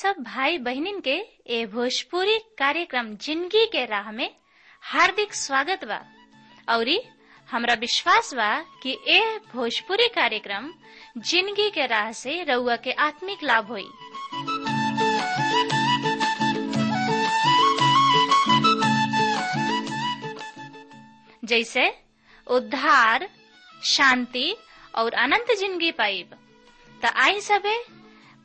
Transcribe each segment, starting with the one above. सब भाई बहनिन के ए भोजपुरी कार्यक्रम जिंदगी के राह में हार्दिक स्वागत बा औरी हमरा विश्वास बा कि ए भोजपुरी कार्यक्रम जिंदगी के राह से रउआ के आत्मिक लाभ होई। जैसे उद्धार, शांति और अनंत जिंदगी पाइब, त आई सबे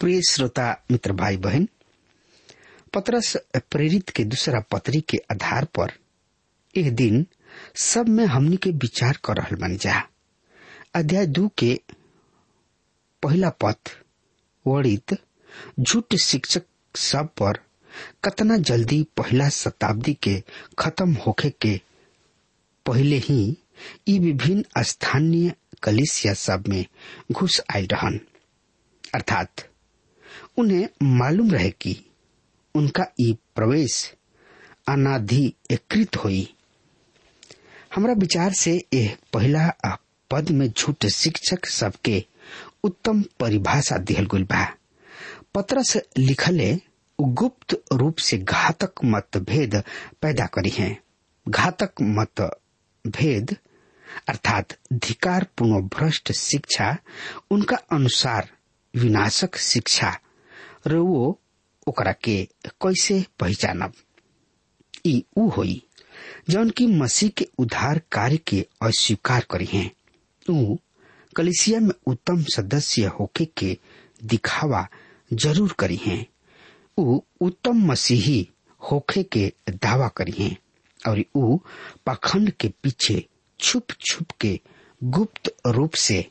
प्रिय श्रोता मित्र भाई बहन, पतरस प्रेरित के दूसरा पत्री के आधार पर एक दिन सब में हमनी के विचार कर रहल बन जा। अध्याय 2 के पहला पद वर्णित झूठ शिक्षक सब पर कतना जल्दी पहला शताब्दी के खत्म होखे के पहले ही ये विभिन्न स्थानीय कलीसिया सब में घुस आयल रहन, अर्थात उन्हें मालूम रहे कि उनका ये प्रवेश अनाधिकृत होई। हमरा विचार से यह पहला पद में झूठ शिक्षक सबके उत्तम परिभाषा दिहल गइल बा। पतरस लिखले गुप्त रूप से घातक मतभेद पैदा करी हैं। घातक मतभेद अर्थात धिकारपूर्ण भ्रष्ट शिक्षा उनका अनुसार विनाशक शिक्षा रवो ओकरा के कैसे पहचानब? ई उ होई जौन की मसीह के उद्धार कार्य के अस्वीकार करी हैं। उ कलीसिया में उत्तम सदस्य होके के दिखावा जरूर करी हैं। उ उत्तम मसीही होखे के दावा करी हैं और ऊ पाखंड के पीछे छुप छुप के गुप्त रूप से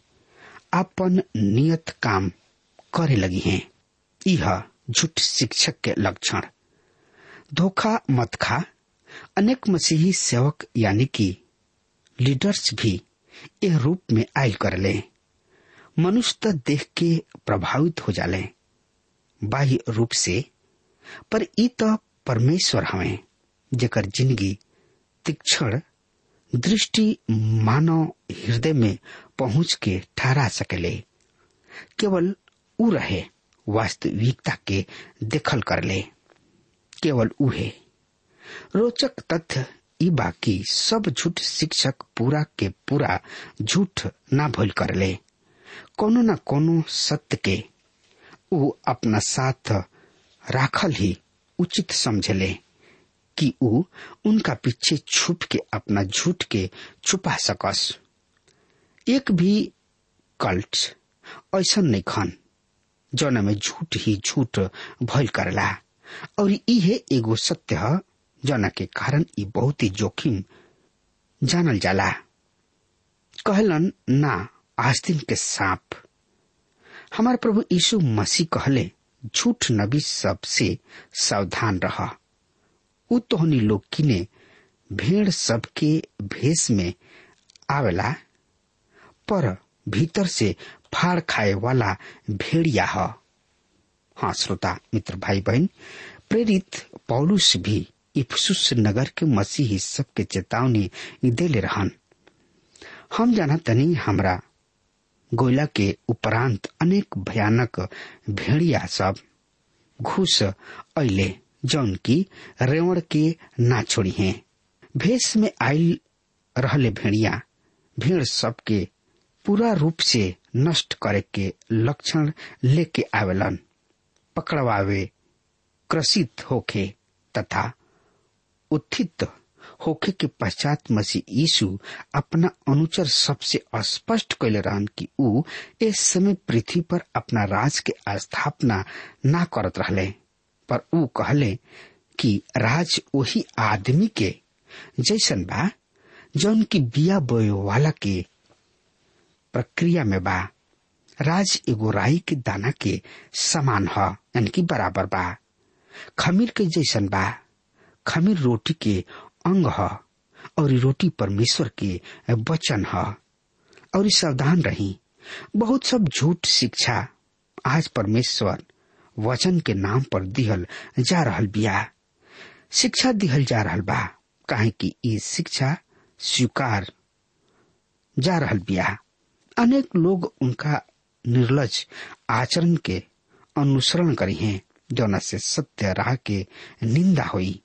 अपन नियत काम करे लगी हैं। यह झूठ शिक्षक के लक्षण। धोखा मत खा। अनेक मसीही सेवक यानी कि लीडर्स भी यह रूप में आयल कर लें। मनुष्य देख के प्रभावित हो जाले बाह्य रूप से, पर ई तो परमेश्वर हमें जेकर जिंदगी तीक्षण दृष्टि मानव हृदय में पहुंच के ठहरा सकेले। केवल ऊ रहे वास्तविकता के देखल कर ले। केवल ऊ है। रोचक तथ्य ई बाकी सब झूठ शिक्षक पूरा के पूरा झूठ ना भूल कर ले। कोनो न कोनो सत्य के ऊ अपना साथ राखल ही उचित समझले कि ऊ उनका पीछे छुप के अपना झूठ के छुपा सकस। एक भी कल्ट ऐसा नहीं खन जौन में झूठ ही झूठ भइल करला और ई है एगो सत्य है जौन के कारण ई बहुत ही जोखिम जानल जाला। कहलन ना आस्तीन के सांप। हमार प्रभु यीशु मसीह कहले झूठ नबी सबसे सावधान रहा। ऊ तोहनी लोग किने भेड़ सबके भेष में आवेला पर भीतर से फाड़ खाए वाला भेड़िया है। हाँ श्रोता मित्र भाई बहन, प्रेरित पौलुस भी इफिसुस नगर के मसीही सब के चेतावनी देले रहन। हम जाना तनी हमरा गोयला के उपरांत अनेक भयानक भेड़िया सब घुस अइले जौन की रेवड़ के ना छोड़ी हैं। भेष में आयल रहले भेड़िया भेड़ सबके पूरा रूप से नष्ट करे के लक्षण लेके आवेलन। पकड़वावे क्रसित होके तथा उत्थित होके के पश्चात मसीह यीशु अपना अनुचर सबसे स्पष्ट कइले रहन कि ऊ इस समय पृथ्वी पर अपना राज के स्थापना ना करत रहले, पर ऊ कहले कि राज वही आदमी के जैसन बा जौन की बिया बोए वाला के प्रक्रिया में बा। राज एगो राई के दाना के समान है, यानी कि बराबर बा। खमीर के जैसन बा। खमीर रोटी के अंग है और रोटी परमेश्वर के वचन है। और सावधान रही। बहुत सब झूठ शिक्षा आज परमेश्वर वचन के नाम पर दिहल जा रहल बिया। शिक्षा दिहल जा रहल बा काहे कि ई शिक्षा स्वीकार जा रहल बिया। अनेक लोग उनका निर्लज आचरण के अनुसरण करी हैं जौना से सत्य राह के निंदा हुई।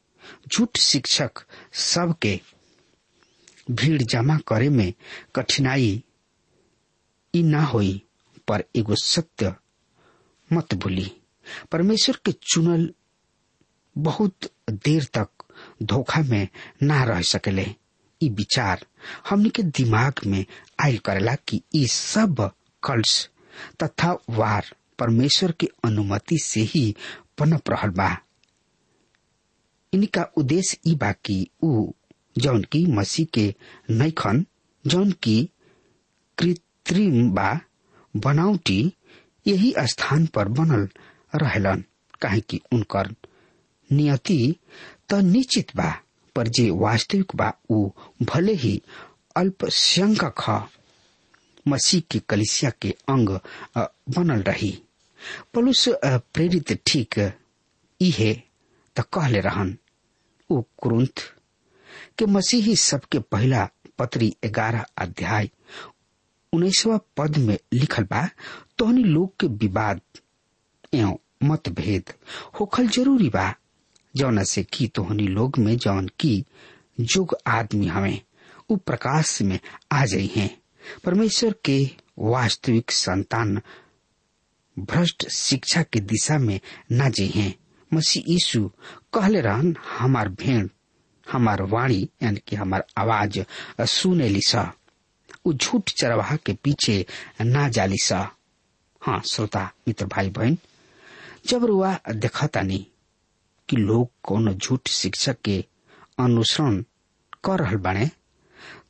झूठ शिक्षक सबके भीड़ जमा करे में कठिनाई ई ना हुई, पर एगो सत्य मत भूली। परमेश्वर के चुनल बहुत देर तक धोखा में ना रह सकेले। ई विचार हमने के दिमाग में आयल करेला कि ई सब कल्स तथा वार परमेश्वर के अनुमति से ही पनप रहल बा। इनका उद्देश्य ई बा कि ऊ जौन की मसीह के नैखन, जौन की कृत्रिम बा, बनावटी, यही स्थान पर बनल रहलन काहे कि उनकर नियति तो निश्चित बा, पर जे वास्तविक बा ऊ भले ही अल्पसंख्यक है। मसीह की कलीसिया के अंग बनल रही। पौलुस प्रेरित ठीक इहे तो कहले रहन। ऊ कुरिन्थ के मसीही सबके पहला पत्री 11 अध्याय 19वां पद में लिखल बा, तोहनी लोग के विवाद एवं मतभेद होखल जरूरी बा जौना से की तोहनी लोग में जौन की जुग आदमी हमें ऊ प्रकाश में आ जाई हैं। परमेश्वर के वास्तविक संतान भ्रष्ट शिक्षा की दिशा में ना जाई हैं। मसीह यीशु कहले रहन, हमार भेड़ हमार वाणी यानी कि हमार आवाज सुनेली सा। ऊ झूठ चरवाहा के पीछे ना जाली सा। हाँ श्रोता मित्र भाई बहन, जब रुआ देखतानी कि लोग कौन झूठ शिक्षक के अनुसरण कर रहे बने,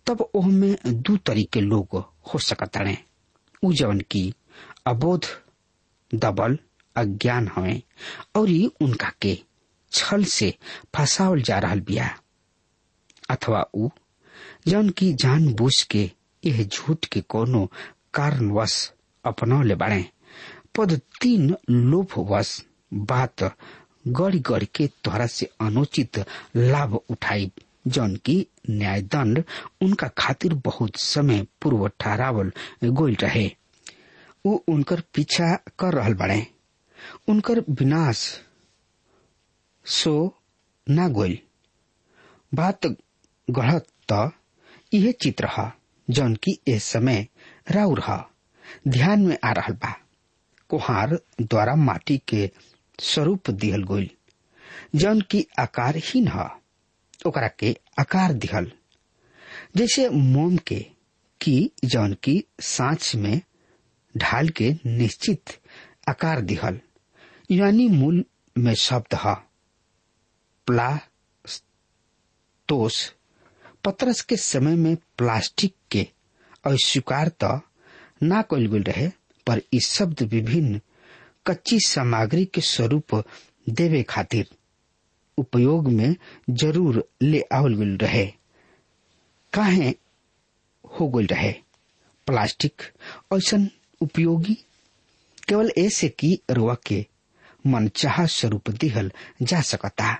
तब ओहमे दो तरीके लोग हो सकत रहे। उ जवन की अबोध दबल अज्ञान हवे और ये उनका के छल से फसावल जा रहल बिया, अथवा उ जवन की जानबूझ के यह झूठ के कोनो कारणवश अपना ले बने। पद 3 लोभवश बात गड़ी गड़ी के तोहरा से अनुचित लाभ उठाई, जौन की न्यायदंड उनका खातिर बहुत समय पूर्व ठहरावल गोइल रहे। उ उनकर पीछा कर रहल बड़े, उनकर विनाश सो ना गोइल। बात गढ़त त यह चित्र हा जौन की ए समय राउर हा ध्यान में आ रहल बा। कुहार द्वारा माटी के स्वरूप दिहल गोइल जौन की आकारहीन हा, ओकरा के आकार दिहल जैसे मोम के की, जौन की सांच में ढाल के निश्चित आकार दिहल। यानी मूल में शब्द हा प्लास्टोस। पतरस के समय में प्लास्टिक के अस्वीकार तो ना कोइल गइल रहे, पर इस शब्द विभिन्न कच्ची सामग्री के स्वरूप देवे खातिर उपयोग में जरूर ले आवल गइल रहे। काहे हो गइल रहे प्लास्टिक ऐसन उपयोगी? केवल ऐसे की रुआ के मनचाहा स्वरूप दिहल जा सकता।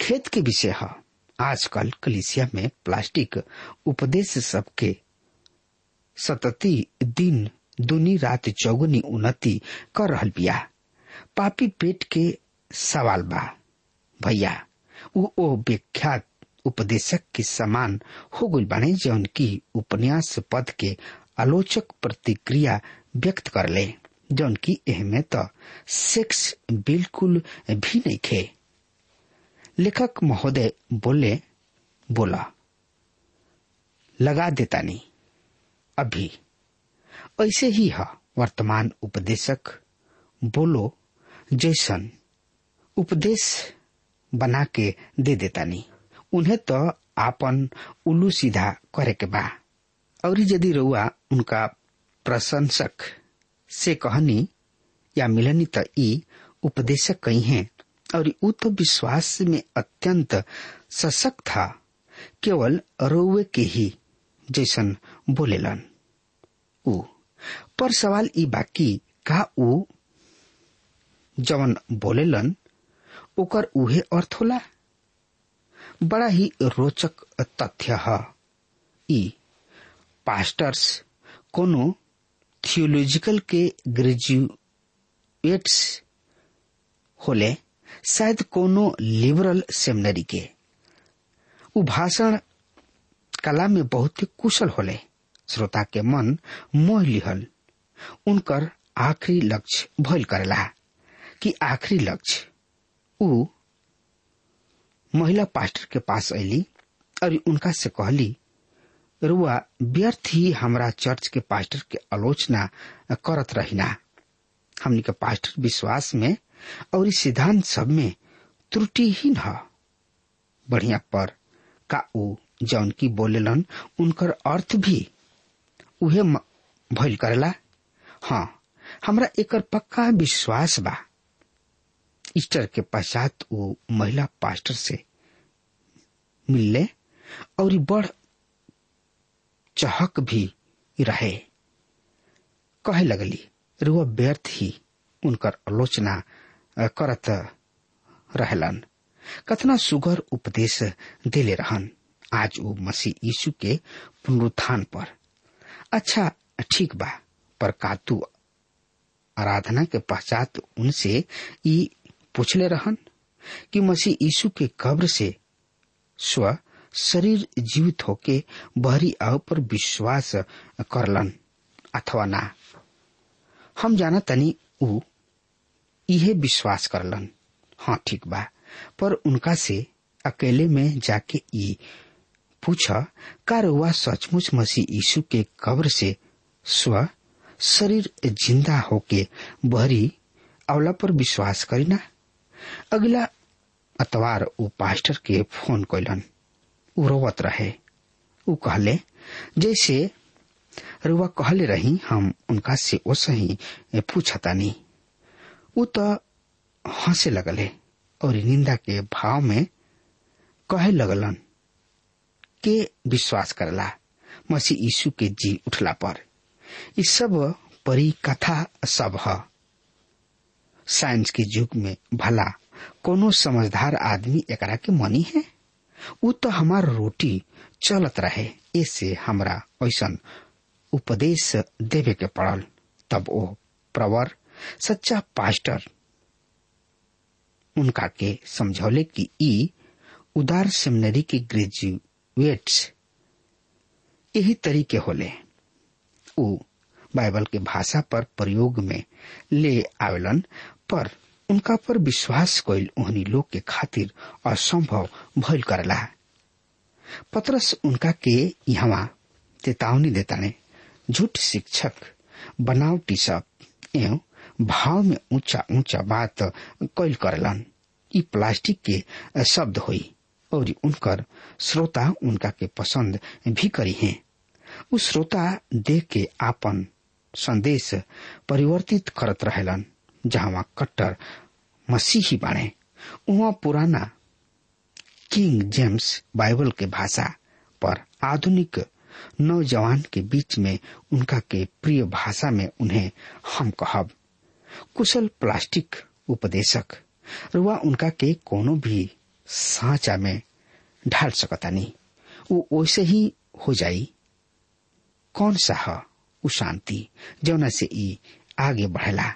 खेत के विषय है, आजकल कलीसिया में प्लास्टिक उपदेश सबके सतती दिन दुनी रात चौगुनी उन्नति कर रहल बिया। पापी पेट के सवाल बा भैया, वो विख्यात उपदेशक के समान हो गइल बने जौन की उपन्यास पद के आलोचक प्रतिक्रिया व्यक्त कर ले, जौन की एहमे तो सेक्स बिल्कुल भी नहीं खे। लेखक महोदय बोला लगा देता नहीं अभी। ऐसे ही है वर्तमान उपदेशक बोलो जैसन उपदेश बना के दे देता नहीं। उन्हें तो आपन उल्लू सीधा करे के बा। और यदि रुआ उनका प्रशंसक से कहनी या मिलनी तो ई उपदेशक कहीं हैं, और उ तो विश्वास में अत्यंत सशक्त था, केवल रोवे के ही जैसन बोलेलन उ। पर सवाल ई बाकी का उ जवन बोलेलन ओकर उहे अर्थ होला? बड़ा ही रोचक तथ्य है ई पास्टर्स कोनो थियोलॉजिकल के ग्रेजुएट्स होले, शायद कोनो लिबरल सेमिनरी के। उ भाषण कला में बहुत कुशल होले, श्रोता के मन मोह लिहल। उनकर आखिरी लक्ष्य भइल करेला कि आखिरी लक्ष्य उ महिला पास्टर के पास आईली और उनका से कहली रुआ व्यर्थ ही हमरा चर्च के पास्टर के आलोचना करत रहिना। हमनी के पास्टर विश्वास में और इस सिद्धांत सब में त्रुटिहीन है। बढ़िया पर का उ जौन की बोलेलन उनकर अर्थ भी उहे भइल करेला। हाँ, हमरा एकर पक्का विश्वास बा। ईस्टर के पश्चात वो महिला पास्टर से मिलले और बड़ चहक भी रहे। कहे लगली रुआ व्यर्थ ही उनकर आलोचना करत रहलन, कतना सुगर उपदेश देले रहन। आज वो मसीह यीशु के पुनरुत्थान पर। अच्छा ठीक बा, पर कातु आराधना के पश्चात उनसे ई पूछले रहन कि मसीह यीशु के कब्र से स्व शरीर जीवित होके बहरी आव पर विश्वास करलन अथवा ना। हम जाना तनी उ इहे विश्वास करलन। हाँ ठीक बा, पर उनका से अकेले में जाके ई पूछा का रुआ सचमुच मसीह यीशु के कब्र से स्व शरीर जिंदा होके बहरी आवला पर विश्वास करीना? अगला अतवार उ पास्टर के फोन कइलन। उ रोवत रहे। उ कहले जैसे रुआ कहले रही हम उनका से ओसे ही पूछतानी। उ तो हंसे लगले और निंदा के भाव में कहे लगलन के विश्वास करला मसीह यीशु के जी उठला पर। इ सब परी कथा सब है। साइंस के युग में भला कोनो समझदार आदमी एकरा के मनी है। उ तो हमार रोटी चलत रहे ऐसे हमरा ऐसन उपदेश देवे के पड़ल। तब ओ प्रवर सच्चा पास्टर उनका के समझौले कि ई उदार सेमिनरी के ग्रेजुएट्स यही तरीके होले। उ बाइबल के भाषा पर प्रयोग में ले आवेलन पर उनका पर विश्वास कोई उन्हीं लोग के खातिर असंभव भइल करला। पतरस उनका के यहाँ चेतावनी देताने झूठ शिक्षक बनावटी सब एवं भाव में ऊंचा ऊंचा बात कोई करलन। ई प्लास्टिक के शब्द हुई और उनकर श्रोता उनका के पसंद भी करी हैं। उस श्रोता देख के आपन संदेश परिवर्तित करत रहेलन। जहां कट्टर मसीही बाने वहां पुराना किंग जेम्स बाइबल के भाषा पर आधुनिक नौजवान के बीच में उनका के प्रिय भाषा में उन्हें हम कहब कुशल प्लास्टिक उपदेशक रुआ उनका के कोनो भी सांचा में ढाल सकता नहीं। वो वैसे ही हो जाई। कौन सा है वो शांति जौना से ई आगे बढ़ला।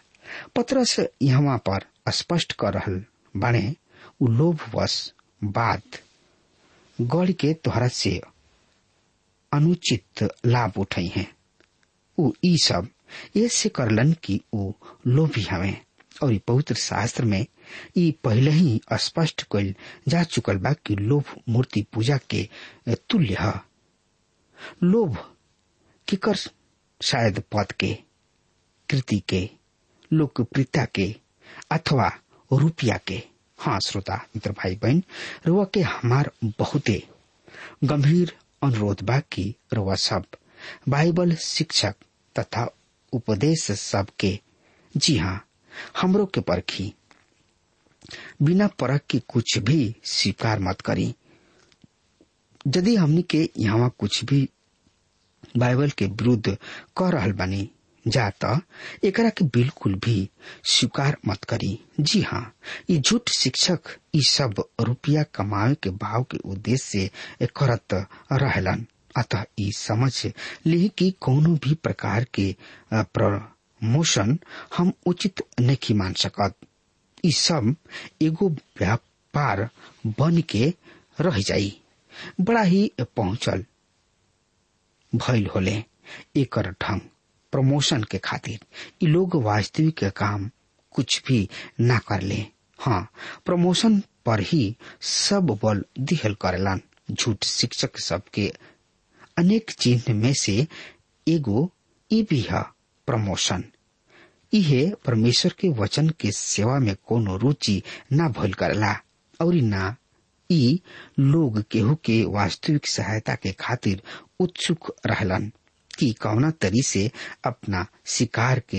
पतरस यहाँ पर स्पष्ट कर रहल बने उ लोभवश बात गढ़ के तोहरा से अनुचित लाभ उठाई हैं। उ ई सब ऐसे करलन कि उ लोभी हमें और पवित्र शास्त्र में ई पहले ही स्पष्ट कइल जा चुकल बा कि लोभ मूर्ति पूजा के तुल्य है। लोभ किकर शायद पद के कृति के लोकप्रियता के अथवा रुपया के। हाँ श्रोता मित्र भाई बहन रुआ के हमार बहुते गंभीर अनुरोध बा कि रुआ सब बाइबल शिक्षक तथा उपदेश सब के जी हाँ हमरो के परखी बिना परख के कुछ भी स्वीकार मत करी। यदि हमने के यहाँ कुछ भी बाइबल के विरुद्ध कह रहल बानी जाता एकरा के बिल्कुल भी स्वीकार मत करी। जी हाँ ये झूठ शिक्षक ये सब रुपया कमावे के भाव के उद्देश्य से करत रहलन। अतः ये समझ ली कि कोनो भी प्रकार के प्रमोशन हम उचित नहीं मान सकत। ये सब एगो व्यापार बन के रह जाई। बड़ा ही पहुंचल भइल होले एकर ढंग प्रमोशन के खातिर इ लोग वास्तविक काम कुछ भी ना कर ले। हाँ प्रमोशन पर ही सब बल दिहल करलन। झूठ शिक्षक सबके अनेक चिन्ह में से एगो इ भी है प्रमोशन। इहे परमेश्वर के वचन के सेवा में कोनो रुचि ना भइल करला और ना इ लोग केहू के वास्तविक सहायता के खातिर उत्सुक रहलन कि कौना तरी से अपना शिकार के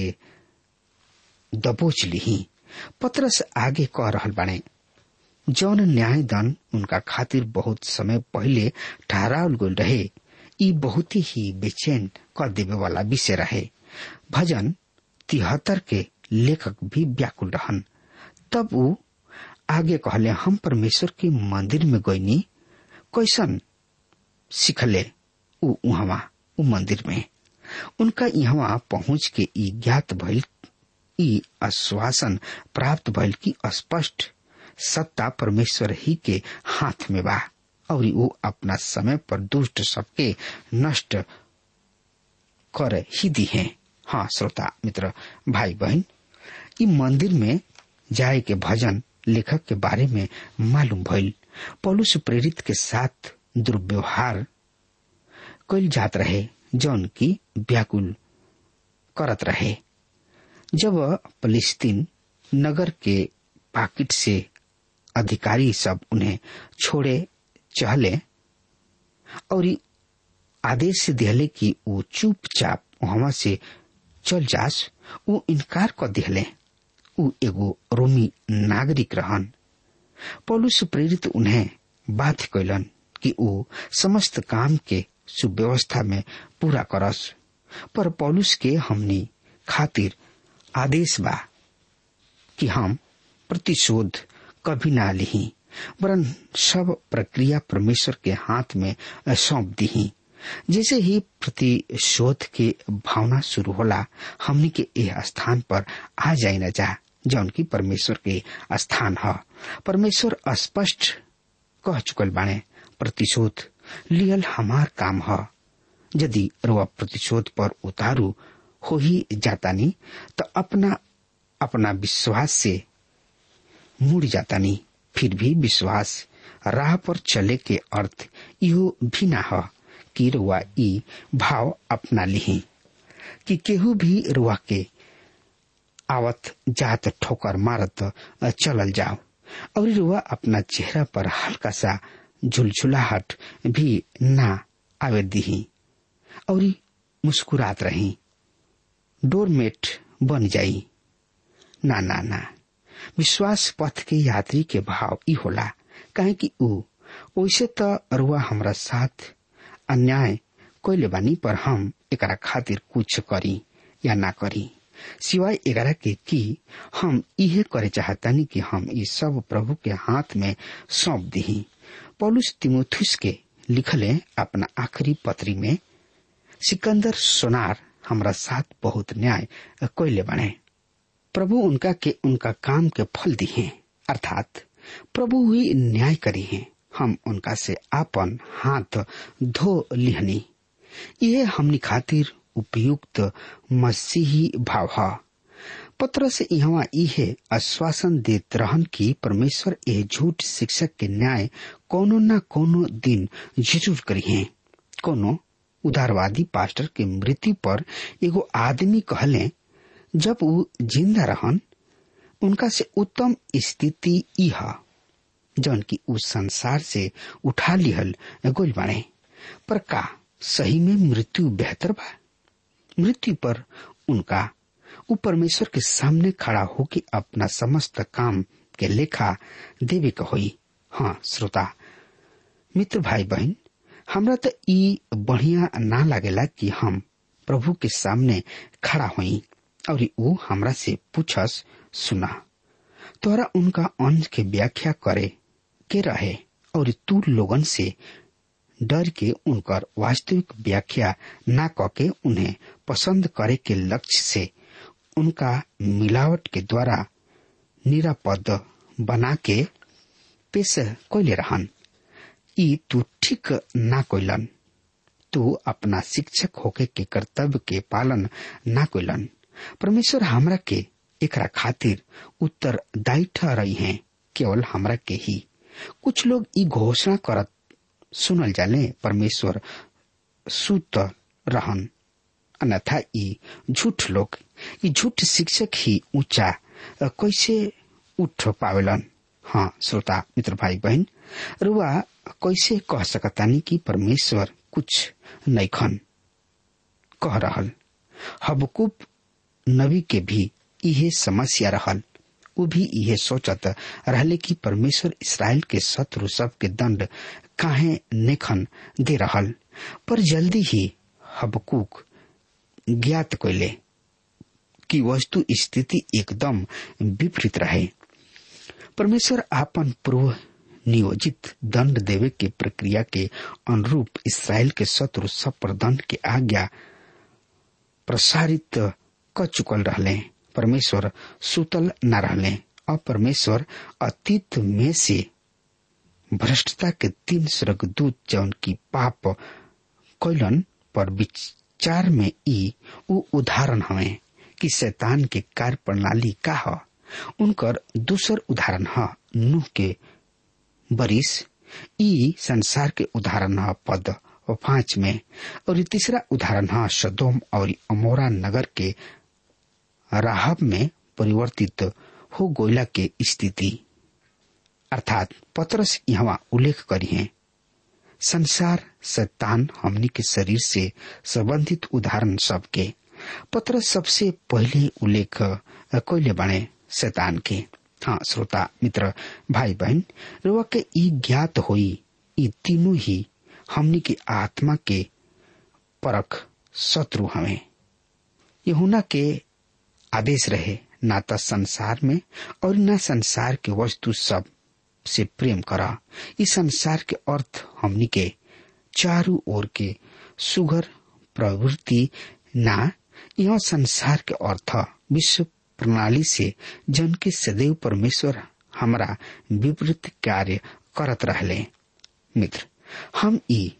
दबोच ली। पतरस आगे कह रहल बने जौन न्यायदान उनका खातिर बहुत समय पहले ठहरावल गइल रहे ई बहुत ही बेचैन कर देवे वाला विषय रहे। भजन 73 के लेखक भी व्याकुल रहन। तब वो आगे कहले हम परमेश्वर के मंदिर में गईनी कैसन सिखले उ वहां उ मंदिर में। उनका यहाँ पहुंच के ई ज्ञात भइल ई आश्वासन प्राप्त भइल की स्पष्ट सत्ता परमेश्वर ही के हाथ में बा और वो अपना समय पर दुष्ट सबके नष्ट कर ही दी है। हाँ श्रोता मित्र भाई बहन ई मंदिर में जाए के भजन लेखक के बारे में मालूम भइल। पौलुस प्रेरित के साथ दुर्व्यवहार कइल जात रहे जौन की व्याकुल करत रहे। जब फिलिस्तीन नगर के पाकिट से अधिकारी सब उन्हें छोड़े चहले और आदेश दिहले कि वो चुपचाप वहां से चल जास। वो इनकार कर दिहले। वो एगो रोमी नागरिक रहन। पौलुस प्रेरित उन्हें बाध्य कैलन कि वो समस्त काम के सुव्यवस्था में पूरा करस, पर पौलुस के हमनी खातिर आदेश बा कि हम प्रतिशोध कभी ना लिही, वरन सब प्रक्रिया परमेश्वर के हाथ में सौंप दीही। जैसे ही प्रतिशोध के भावना शुरू होला, हमनी के यह स्थान पर आ जाए न जा जौन की परमेश्वर के स्थान है। परमेश्वर स्पष्ट कह चुकल बाने, प्रतिशोध लियल हमार काम है। यदि रोआ प्रतिशोध पर उतारू हो ही जाता नहीं तो अपना अपना विश्वास से मुड़ जाता नहीं। फिर भी विश्वास राह पर चले के अर्थ यो भी ना हो कि रुआ ई भाव अपना लिही कि केहू भी रुआ के आवत जात ठोकर मारत चलल जाओ और रुआ अपना चेहरा पर हल्का सा झुलझुलाहट भी ना आवे दीही और मुस्कुरात रही, डोरमेट बन जाई। ना ना ना, विश्वास पथ के यात्री के भाव ई होला, काहे कि ओइसे त रुआ हमरा साथ अन्याय कोइले बानी, पर हम एकरा खातिर कुछ करी या ना करी सिवाय एकरा के कि हम इहे करे चाहतानी कि हम ये सब प्रभु के हाथ में सौंप दीही। पौलुस तीमुथियुस के लिखले अपना आखिरी पत्री में, सिकंदर सोनार हमरा साथ बहुत न्याय कोइले बने, प्रभु उनका के उनका काम के फल दी हैं, अर्थात प्रभु ही न्याय करी हैं। हम उनका से आपन हाथ धो लिहनी। ये हमनी खातिर उपयुक्त मसीही भाव है। पतरस यहाँ इहे आश्वासन देत रहन कि परमेश्वर ए झूठ शिक्षक के न्याय कोनो न कोनो दिन जरूर करी हैं। कोनो उदारवादी पास्टर के मृत्यु पर एगो आदमी कहले, जब वो जिंदा रहन उनका से उत्तम स्थिति यह जौन की उस संसार से उठा लिहल गोल बने। पर का सही में मृत्यु बेहतर बा? मृत्यु पर उनका वो परमेश्वर के सामने खड़ा होके अपना समस्त काम के लेखा देवे के होई। हाँ श्रोता मित्र भाई बहन, हमरा तो ई बढ़िया ना लागेला कि हम प्रभु के सामने खड़ा होई और वो हमरा से पूछस, सुना तोरा उनका अंश के व्याख्या करे के रहे और तू लोगन से डर के उनकर वास्तविक व्याख्या ना करके उन्हें पसंद करे के लक्ष्य से उनका मिलावट के द्वारा निरापद बना के पेश कोइले रहन। ई तू ठीक ना कोइलन। तू अपना शिक्षक होके के कर्तव्य के पालन ना कोइलन। परमेश्वर हमरा के एकरा खातिर उत्तरदायी ठहराई हैं, केवल हमरा के ही। कुछ लोग ई घोषणा करत सुनल जाले, परमेश्वर सुत रहन, अन्यथा ई झूठ लोग ई झूठ शिक्षक ही ऊंचा कैसे उठ पावेलन। हाँ श्रोता मित्र भाई बहन, रुआ कैसे कह सकतानी कि परमेश्वर कुछ नैखन कह रहल। हबकुब नबी के भी यह समस्या रहल। वो भी यह सोचत रहले कि परमेश्वर इस्राएल के शत्रु सब के दंड काहे नेखन दे रहल। पर जल्दी ही हबकुक ज्ञात कोइले कि वस्तु स्थिति एकदम विपरीत रहे। परमेश्वर आपन पूर्व नियोजित दंड देवे के प्रक्रिया के अनुरूप इस्राएल के शत्रु सब पर दंड के आज्ञा प्रसारित क चुकल रहले। परमेश्वर सुतल न रहले। अब परमेश्वर अतीत में से भ्रष्टता के तीन स्वर्गदूत जौन की पाप कोइलन पर विचार में ई उदाहरण हवे कि शैतान के कार्य प्रणाली का है। उनकर दूसर उदाहरण है नूह के बरिस। ई संसार के उदाहरण है पद 5 में और तीसरा उदाहरण है सदोम और अमोरा नगर के राहब में परिवर्तित हो गोयला के स्थिति। अर्थात पतरस यहाँ उल्लेख करी है। संसार, शैतान, हमनी के शरीर से संबंधित उदाहरण सबके पतरस सबसे पहले उल्लेख कइले बाने शैतान के। हाँ श्रोता मित्र भाई बहन, रवा के ई ज्ञात होई ई तीनों ही हमनी के आत्मा के परख शत्रु हमें। यूहन्ना के आदेश रहे ना तो संसार में और ना संसार के वस्तु सब से प्रेम करा। इस संसार के अर्थ हमनी के चारों ओर के सुगर प्रवृत्ति ना, यह संसार के अर्थ विश्व प्रणाली से जन के सदैव परमेश्वर हमारा विपरीत कार्य करत रहले। मित्र हम ई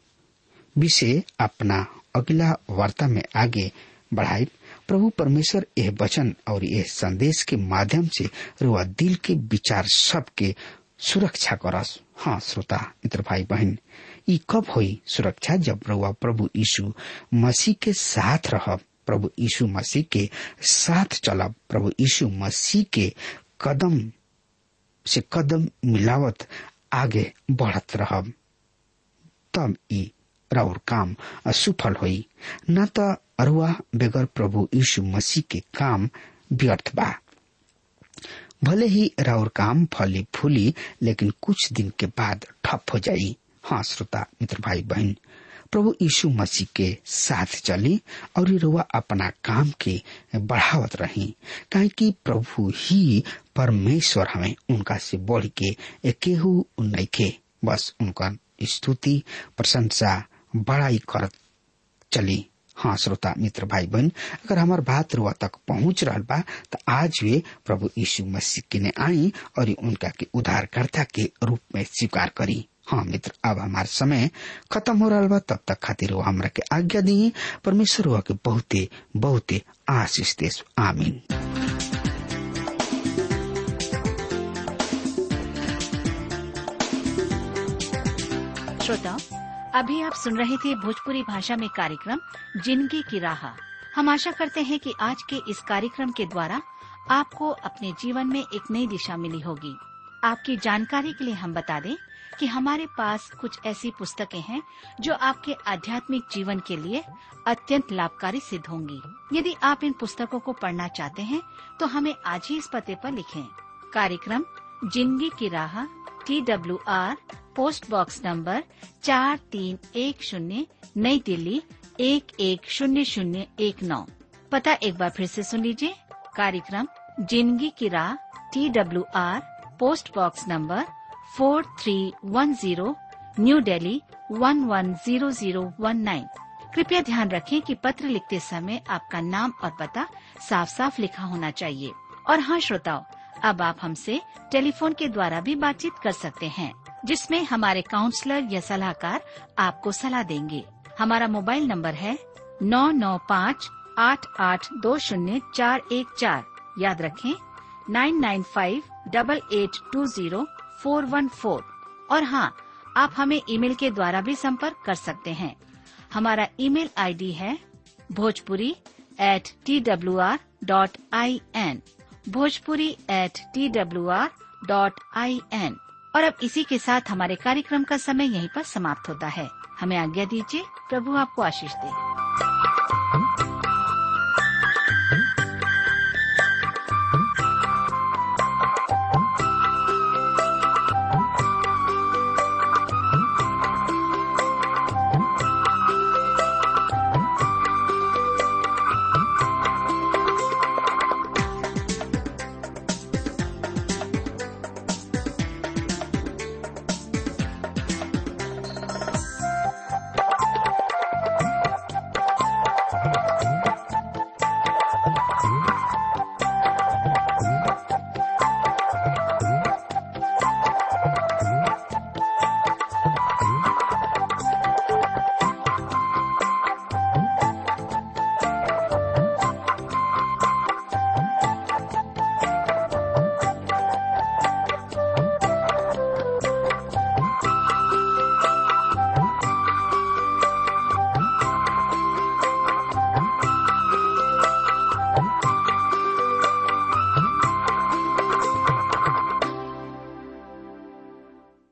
विषय अपना अगला वार्ता में आगे बढ़ाई। प्रभु परमेश्वर यह वचन और यह संदेश के माध्यम से रुआ दिल के विचार सबके सुरक्षा करस। हाँ श्रोता मित्र भाई बहन, ई कब हुई सुरक्षा? जब रुआ प्रभु यीशु मसीह के साथ रह, प्रभु यीशु मसीह के साथ चला, प्रभु यीशु मसीह के कदम से कदम मिलावत आगे बढ़त रह, तब ई और काम असफल हुई। न तो अरुआ बगैर प्रभु यीशु मसीह के काम व्यर्थ बा। भले ही राउर काम फली फूली, लेकिन कुछ दिन के बाद ठप हो जाई। हाँ श्रोता मित्र भाई बहन, प्रभु यीशु मसीह के साथ चली और रुआ अपना काम के बढ़ावत रही, काहे कि प्रभु ही परमेश्वर हमें, उनका से बढ़ के केहू नहीं के। बस उनका स्तुति प्रशंसा बड़ाई करत चली। हाँ श्रोता मित्र भाई बहन, अगर हमार बात रुआ तक पहुंच रहल बा तो आज वे प्रभु यीशु मसीह के ने आई और उनका के उद्धारकर्ता के रूप में स्वीकार करी। हाँ मित्र, अब हमार समय खत्म हो रहल बा, तब तक खातिर वो हमरा के आज्ञा दी। परमेश्वर हुआ के बहुते बहुते आशीष देस। आमीन। श्रोता, अभी आप सुन रहे थे भोजपुरी भाषा में कार्यक्रम जिंदगी की राह। हम आशा करते हैं कि आज के इस कार्यक्रम के द्वारा आपको अपने जीवन में एक नई दिशा मिली होगी। आपकी जानकारी के लिए हम बता दें कि हमारे पास कुछ ऐसी पुस्तकें हैं जो आपके आध्यात्मिक जीवन के लिए अत्यंत लाभकारी सिद्ध होंगी। यदि आप इन पुस्तकों को पढ़ना चाहते हैं तो हमें आज ही इस पते पर लिखें। कार्यक्रम जिंदगी की राह, TWR, पोस्ट बॉक्स नंबर 4310, नई दिल्ली 110019। पता एक बार फिर से सुन लीजिए। कार्यक्रम जिंदगी की राह, TWR, post box number 4310, New Delhi 110019। कृपया ध्यान रखें कि पत्र लिखते समय आपका नाम और पता साफ साफ लिखा होना चाहिए। और हाँ श्रोताओं, अब आप हमसे टेलीफोन के द्वारा भी बातचीत कर सकते हैं, जिसमें हमारे काउंसलर या सलाहकार आपको सलाह देंगे। हमारा मोबाइल नंबर है 9958820414। याद रखें 9958820414। और हाँ, आप हमें ईमेल के द्वारा भी संपर्क कर सकते हैं। हमारा ईमेल आईडी है bhojpuri@twr.in, bhojpuri@twr.in। और अब इसी के साथ हमारे कार्यक्रम का समय यहीं पर समाप्त होता है। हमें आज्ञा दीजिए। प्रभु आपको आशीष दे।